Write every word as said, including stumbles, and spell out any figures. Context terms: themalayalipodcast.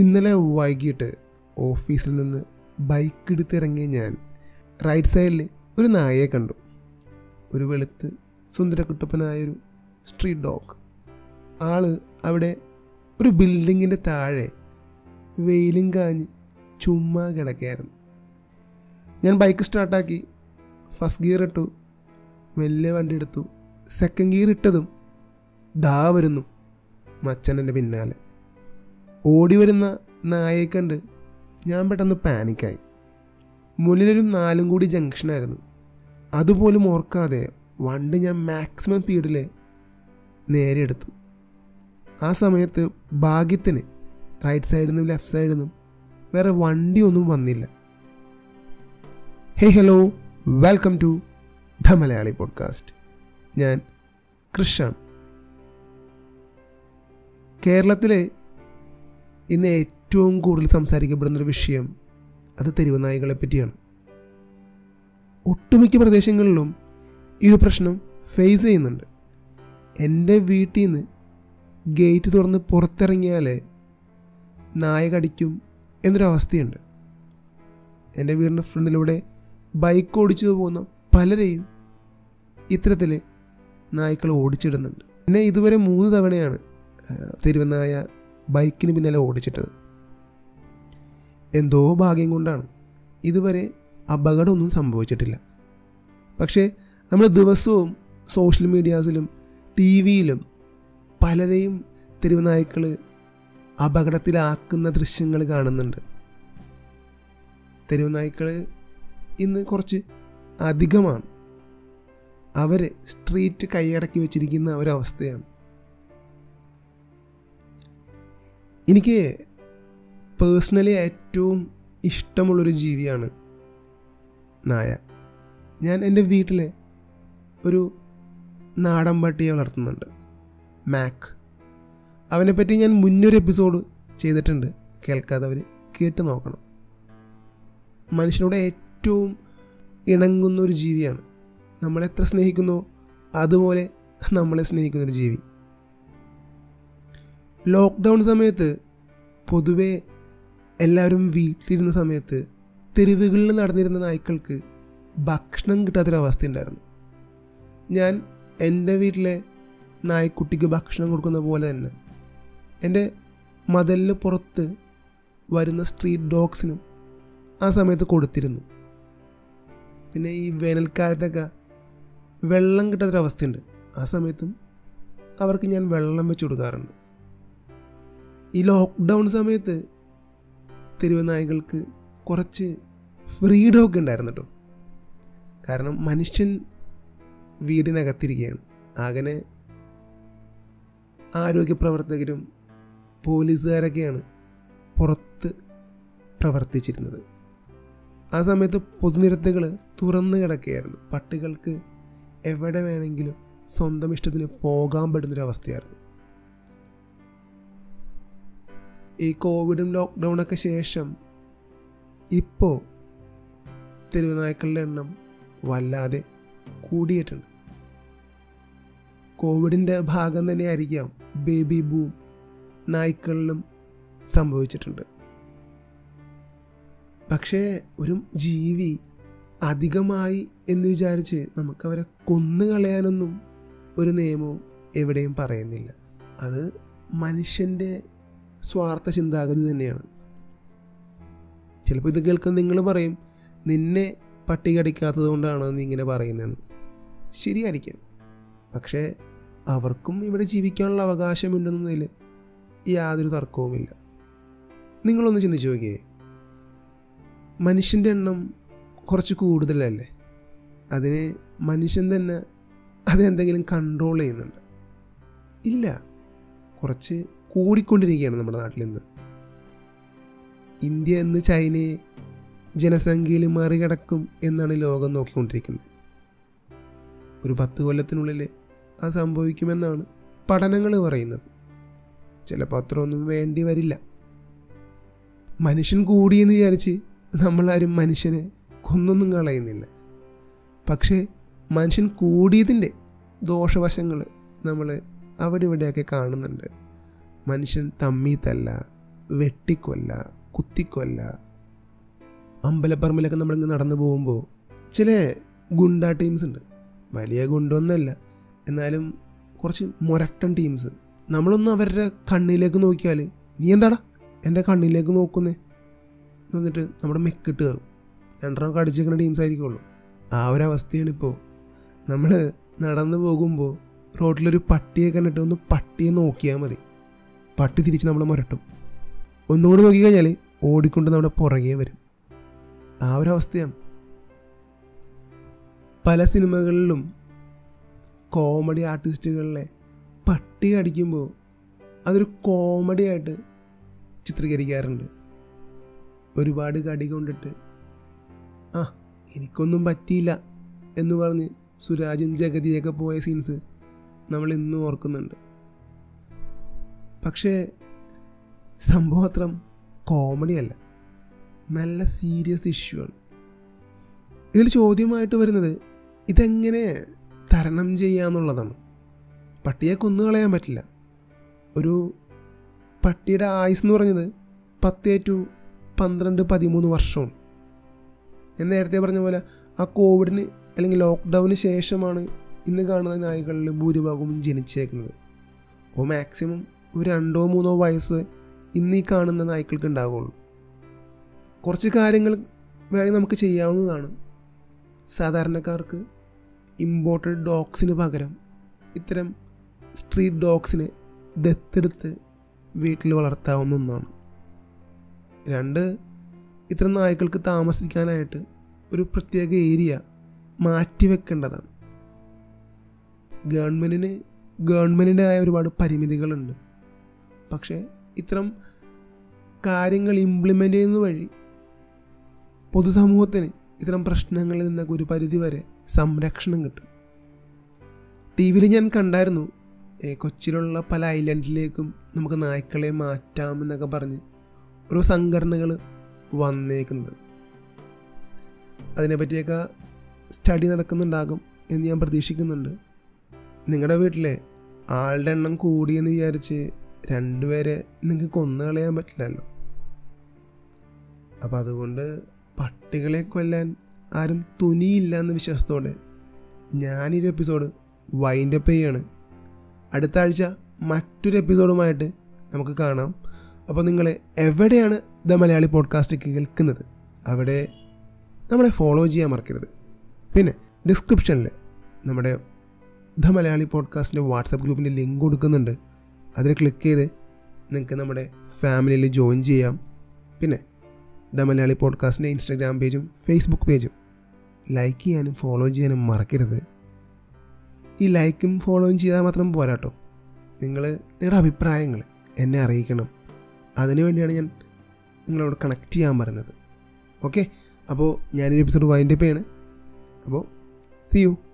ഇന്നലെ വൈകിട്ട് ഓഫീസിൽ നിന്ന് ബൈക്ക് എടുത്തിറങ്ങിയ ഞാൻ റൈറ്റ് സൈഡിൽ ഒരു നായയെ കണ്ടു. ഒരു വെളുത്ത് സുന്ദരക്കുട്ടപ്പനായൊരു സ്ട്രീറ്റ് ഡോഗ്. ആള് അവിടെ ഒരു ബിൽഡിങ്ങിൻ്റെ താഴെ വെയിലും കാഞ്ഞ് ചുമ്മാ കിടക്കുകയായിരുന്നു. ഞാൻ ബൈക്ക് സ്റ്റാർട്ടാക്കി, ഫസ്റ്റ് ഗിയർ ഇട്ടു, മെല്ലെ വണ്ടി എടുത്തു. സെക്കൻഡ് ഗിയർ ഇട്ടതും ദാ വരുന്നു മച്ചനൻ്റെ പിന്നാലെ ഓടി വരുന്ന നായയെ കണ്ട് ഞാൻ പെട്ടെന്ന് പാനിക്കായി. മുന്നിലൊരു നാലും കൂടി ജംഗ്ഷനായിരുന്നു. അതുപോലും ഓർക്കാതെ വണ്ടി ഞാൻ മാക്സിമം സ്പീഡിൽ നേരെ എടുത്തു. ആ സമയത്ത് ഭാഗ്യത്തിന് റൈറ്റ് സൈഡിൽ നിന്നും ലെഫ്റ്റ് സൈഡിൽ നിന്നും വേറെ വണ്ടിയൊന്നും വന്നില്ല. Hey hello, welcome to the Malayali podcast. ഞാൻ കൃഷാണ്. കേരളത്തിലെ ഇന്ന് ഏറ്റവും കൂടുതൽ സംസാരിക്കപ്പെടുന്നൊരു വിഷയം അത് തെരുവ് നായകളെ പറ്റിയാണ്. ഒട്ടുമിക്ക പ്രദേശങ്ങളിലും ഈ ഒരു പ്രശ്നം ഫേസ് ചെയ്യുന്നുണ്ട്. എൻ്റെ വീട്ടിൽ നിന്ന് ഗേറ്റ് തുറന്ന് പുറത്തിറങ്ങിയാൽ നായ കടിക്കും എന്നൊരവസ്ഥയുണ്ട്. എൻ്റെ വീടിൻ്റെ ഫ്രണ്ടിലൂടെ ബൈക്ക് ഓടിച്ചു പോകുന്ന പലരെയും ഇത്തരത്തിൽ നായ്ക്കൾ ഓടിച്ചിടുന്നുണ്ട്. എന്നെ ഇതുവരെ മൂന്ന് തവണയാണ് തെരുവ് നായ ബൈക്കിന് പിന്നാലെ ഓടിച്ചിട്ടത്. എന്തോ ഭാഗ്യം കൊണ്ടാണ് ഇതുവരെ അപകടമൊന്നും സംഭവിച്ചിട്ടില്ല. പക്ഷേ നമ്മൾ ദിവസവും സോഷ്യൽ മീഡിയാസിലും ടി വിയിലും പലരെയും തെരുവ് നായ്ക്കൾ അപകടത്തിലാക്കുന്ന ദൃശ്യങ്ങൾ കാണുന്നുണ്ട്. തെരുവ് നായ്ക്കൾ ഇന്ന് കുറച്ച് അധികമാണ്. അവർ സ്ട്രീറ്റ് കൈയടക്കി വെച്ചിരിക്കുന്ന ഒരവസ്ഥയാണ്. എനിക്ക് പേഴ്സണലി ഏറ്റവും ഇഷ്ടമുള്ളൊരു ജീവിയാണ് നായ. ഞാൻ എൻ്റെ വീട്ടിൽ ഒരു നാടൻ പട്ടിയെ വളർത്തുന്നുണ്ട്, മാക്. അവനെപ്പറ്റി ഞാൻ മുന്നൊരു എപ്പിസോഡ് ചെയ്തിട്ടുണ്ട്, കേൾക്കാത്തവർ കേട്ട് നോക്കണം. മനുഷ്യനോട് ഏറ്റവും ഇണങ്ങുന്നൊരു ജീവിയാണ്. നമ്മളെത്ര സ്നേഹിക്കുന്നോ അതുപോലെ നമ്മളെ സ്നേഹിക്കുന്നൊരു ജീവി. ലോക്ക്ഡൗൺ സമയത്ത് പൊതുവെ എല്ലാവരും വീട്ടിലിരുന്ന സമയത്ത് തെരുവുകളിൽ നടന്നിരുന്ന നായ്ക്കൾക്ക് ഭക്ഷണം കിട്ടാത്തൊരവസ്ഥ ഉണ്ടായിരുന്നു. ഞാൻ എൻ്റെ വീട്ടിലെ നായ്ക്കുട്ടിക്ക് ഭക്ഷണം കൊടുക്കുന്ന പോലെ തന്നെ എൻ്റെ മതിലിന് പുറത്ത് വരുന്ന സ്ട്രീറ്റ് ഡോഗ്സിനും ആ സമയത്ത് കൊടുത്തിരുന്നു. പിന്നെ ഈ വേനൽക്കാലത്തൊക്കെ വെള്ളം കിട്ടാത്തൊരവസ്ഥയുണ്ട്. ആ സമയത്തും അവർക്ക് ഞാൻ വെള്ളം വെച്ച് കൊടുക്കാറുണ്ട്. ഈ ലോക്ക്ഡൗൺ സമയത്ത് തെരുവ് നായ്ക്കൾക്ക് കുറച്ച് ഫ്രീഡമൊക്കെ ഉണ്ടായിരുന്നു കേട്ടോ. കാരണം മനുഷ്യൻ വീടിനകത്തിരിക്കുകയാണ്. അങ്ങനെ ആരോഗ്യ പ്രവർത്തകരും പോലീസുകാരൊക്കെയാണ് പുറത്ത് പ്രവർത്തിച്ചിരുന്നത്. ആ സമയത്ത് പൊതുനിരത്തുകൾ തുറന്നു കിടക്കുകയായിരുന്നു. പട്ടികൾക്ക് എവിടെ വേണമെങ്കിലും സ്വന്തം ഇഷ്ടത്തിന് പോകാൻ പറ്റുന്നൊരവസ്ഥയായിരുന്നു. ഈ കോവിഡും ലോക്ക്ഡൗണൊക്കെ ശേഷം ഇപ്പോൾ തെരുവ് നായ്ക്കളുടെ എണ്ണം വല്ലാതെ കൂടിയിട്ടുണ്ട്. കോവിഡിൻ്റെ ഭാഗം തന്നെയായിരിക്കാം ബേബി ബൂം നായ്ക്കളിലും സംഭവിച്ചിട്ടുണ്ട്. പക്ഷേ ഒരു ജീവി അധികമായി എന്ന് വിചാരിച്ച് നമുക്കവരെ കൊന്നുകളയാനൊന്നും ഒരു നിയമവും എവിടെയും പറയുന്നില്ല. അത് മനുഷ്യൻ്റെ സ്വാർത്ഥ ചിന്താഗതി തന്നെയാണ്. ചിലപ്പോൾ ഇത് കേൾക്കുന്ന നിങ്ങൾ പറയും, നിന്നെ പട്ടി കടിക്കാത്തത് കൊണ്ടാണ് നീ ഇങ്ങനെ പറയുന്നതെന്ന്. ശരിയായിരിക്കാം. പക്ഷേ അവർക്കും ഇവിടെ ജീവിക്കാനുള്ള അവകാശമുണ്ടെന്നതിൽ യാതൊരു തർക്കവുമില്ല. നിങ്ങളൊന്ന് ചിന്തിച്ച് നോക്കിയേ, മനുഷ്യൻ്റെ എണ്ണം കുറച്ച് കൂടുതലല്ലേ? അതിനെ മനുഷ്യൻ തന്നെ അതിനെന്തെങ്കിലും കൺട്രോൾ ചെയ്യുന്നുണ്ട്? ഇല്ല, കുറച്ച് കൂടിക്കൊണ്ടിരിക്കുകയാണ് നമ്മുടെ നാട്ടിൽ നിന്ന്. ഇന്ത്യ ഇന്ന് ചൈനയെ ജനസംഖ്യയിൽ മറികടക്കും എന്നാണ് ലോകം നോക്കിക്കൊണ്ടിരിക്കുന്നത്. ഒരു പത്ത് കൊല്ലത്തിനുള്ളിൽ അത് സംഭവിക്കുമെന്നാണ് പഠനങ്ങൾ പറയുന്നത്. ചിലപ്പോൾ അത്രയൊന്നും വേണ്ടി വരില്ല. മനുഷ്യൻ കൂടിയെന്ന് വിചാരിച്ച് നമ്മളാരും മനുഷ്യനെ കൊന്നൊന്നും കളയുന്നില്ല. പക്ഷേ മനുഷ്യൻ കൂടിയതിൻ്റെ ദോഷവശങ്ങൾ നമ്മൾ അവിടെ ഇവിടെയൊക്കെ കാണുന്നുണ്ട്. മനുഷ്യൻ തമ്മിൽ തല്ല, വെട്ടിക്കൊല്ല, കുത്തിക്കൊല്ല. അമ്പലപ്പറമ്പിലൊക്കെ നമ്മളിങ്ങനെ നടന്നു പോകുമ്പോൾ ചില ഗുണ്ട ടീംസ് ഉണ്ട്. വലിയ ഗുണ്ടൊന്നല്ല, എന്നാലും കുറച്ച് മുരട്ടൻ ടീംസ്. നമ്മളൊന്ന് അവരുടെ കണ്ണിലേക്ക് നോക്കിയാൽ, നീ എന്താടാ എൻ്റെ കണ്ണിലേക്ക് നോക്കുന്നേ എന്ന് പറഞ്ഞിട്ട് നമ്മുടെ മെക്കിട്ട് കയറും. രണ്ടെണ്ണമൊക്കെ അടിച്ചേക്കുന്ന ടീംസ് ആയിരിക്കുള്ളൂ. ആ ഒരവസ്ഥയാണ് ഇപ്പോൾ. നമ്മൾ നടന്നു പോകുമ്പോൾ റോട്ടിലൊരു പട്ടിയെ കണ്ടിട്ട് ഒന്ന് പട്ടിയെ നോക്കിയാൽ മതി, പട്ടി തിരിച്ച് നമ്മളെ മുരട്ടും. ഒന്നുകൂടി നോക്കിക്കഴിഞ്ഞാൽ ഓടിക്കൊണ്ട് നമ്മുടെ പുറകെ വരും. ആ ഒരവസ്ഥയാണ്. പല സിനിമകളിലും കോമഡി ആർട്ടിസ്റ്റുകളിലെ പട്ടി അടിക്കുമ്പോൾ അതൊരു കോമഡിയായിട്ട് ചിത്രീകരിക്കാറുണ്ട്. ഒരുപാട് കടി കൊണ്ടിട്ട് ആ എനിക്കൊന്നും പറ്റിയില്ല എന്ന് പറഞ്ഞ് സുരാജും ജഗതിയൊക്കെ പോയ സീൻസ് നമ്മൾ ഇന്നും ഓർക്കുന്നുണ്ട്. പക്ഷേ സംഭവം അത്ര കോമഡിയല്ല, നല്ല സീരിയസ് ഇഷ്യൂ ആണ്. ഇതിൽ ചോദ്യമായിട്ട് വരുന്നത് ഇതെങ്ങനെ തരണം ചെയ്യാന്നുള്ളതാണ്. പട്ടിയെ കൊന്നു കളയാൻ പറ്റില്ല. ഒരു പട്ടിയുടെ ആയുസ് എന്ന് പറഞ്ഞത് പത്തേ ടു പന്ത്രണ്ട് പതിമൂന്ന് വർഷമാണ്. ഞാൻ നേരത്തെ പറഞ്ഞ പോലെ ആ കോവിഡിന് അല്ലെങ്കിൽ ലോക്ക്ഡൗണിന് ശേഷമാണ് ഇന്ന് കാണുന്ന നായ്കളിൽ ഭൂരിഭാഗവും ജനിച്ചേക്കുന്നത്. അപ്പോൾ മാക്സിമം ഒരു രണ്ടോ മൂന്നോ വയസ്സ് ഇന്ന് ഈ കാണുന്ന നായ്ക്കൾക്ക് ഉണ്ടാകുള്ളൂ. കുറച്ച് കാര്യങ്ങൾ വേണമെങ്കിൽ നമുക്ക് ചെയ്യാവുന്നതാണ്. സാധാരണക്കാർക്ക് ഇമ്പോർട്ടഡ് ഡോഗ്സിന് പകരം ഇത്തരം സ്ട്രീറ്റ് ഡോഗ്സിനെ ദത്തെടുത്ത് വീട്ടിൽ വളർത്താവുന്ന ഒന്നാണ്. രണ്ട്, ഇത്തരം നായ്ക്കൾക്ക് താമസിക്കാനായിട്ട് ഒരു പ്രത്യേക ഏരിയ മാറ്റിവെക്കേണ്ടതാണ്. ഗവൺമെൻറ്റിന് ഗവൺമെൻറ്റിൻ്റെതായ ഒരുപാട് പരിമിതികളുണ്ട്. പക്ഷേ ഇത്തരം കാര്യങ്ങൾ ഇംപ്ലിമെൻ്റ് ചെയ്യുന്ന വഴി പൊതുസമൂഹത്തിന് ഇത്തരം പ്രശ്നങ്ങളിൽ നിന്നൊക്കെ ഒരു പരിധിവരെ സംരക്ഷണം കിട്ടും. ടി വിയിൽ ഞാൻ കണ്ടായിരുന്നു, കൊച്ചിയിലുള്ള പല ഐലൻഡിലേക്കും നമുക്ക് നായ്ക്കളെ മാറ്റാമെന്നൊക്കെ പറഞ്ഞ് ഓരോ സംഘടനകൾ വന്നേക്കുന്നത്. അതിനെപ്പറ്റിയൊക്കെ സ്റ്റഡി നടക്കുന്നുണ്ടാകും എന്ന് ഞാൻ പ്രതീക്ഷിക്കുന്നുണ്ട്. നിങ്ങളുടെ വീട്ടിലെ ആളുടെ എണ്ണം കൂടിയെന്ന് വിചാരിച്ച് രണ്ടുപേരെ നിങ്ങൾക്ക് കൊന്നു കളയാൻ പറ്റില്ലല്ലോ. അപ്പം അതുകൊണ്ട് പട്ടികളെ കൊല്ലാൻ ആരും തുനിയില്ല എന്ന വിശ്വാസത്തോടെ ഞാനൊരു എപ്പിസോഡ് വൈൻഡ് അപ്പ് ചെയ്യാണ്. അടുത്ത ആഴ്ച മറ്റൊരു എപ്പിസോഡുമായിട്ട് നമുക്ക് കാണാം. അപ്പോൾ നിങ്ങൾ എവിടെയാണ് ദ മലയാളി പോഡ്കാസ്റ്റ് കേൾക്കുന്നത് അവിടെ നമ്മളെ ഫോളോ ചെയ്യാൻ മറക്കരുത്. പിന്നെ ഡിസ്ക്രിപ്ഷനിൽ നമ്മുടെ ദ മലയാളി പോഡ്കാസ്റ്റിൻ്റെ വാട്സപ്പ് ഗ്രൂപ്പിൻ്റെ ലിങ്ക് കൊടുക്കുന്നുണ്ട്. അതിൽ ക്ലിക്ക് ചെയ്ത് നിങ്ങൾക്ക് നമ്മുടെ ഫാമിലിയിൽ ജോയിൻ ചെയ്യാം. പിന്നെ ദ മലയാളി പോഡ്കാസ്റ്റിൻ്റെ ഇൻസ്റ്റാഗ്രാം പേജും ഫേസ്ബുക്ക് പേജും ലൈക്ക് ചെയ്യാനും ഫോളോ ചെയ്യാനും മറക്കരുത്. ഈ ലൈക്കും ഫോളോയും ചെയ്താൽ മാത്രം പോരാട്ടോ, നിങ്ങൾ നിങ്ങളുടെ അഭിപ്രായങ്ങൾ എന്നെ അറിയിക്കണം. അതിനുവേണ്ടിയാണ് ഞാൻ നിങ്ങളോട് കണക്ട് ചെയ്യാൻ പറയുന്നത്. ഓക്കെ, അപ്പോൾ ഞാനൊരു എപ്പിസോഡ് വൈൻഡ് അപ്പ് ചെയ്യാണ്. അപ്പോൾ സീ യു.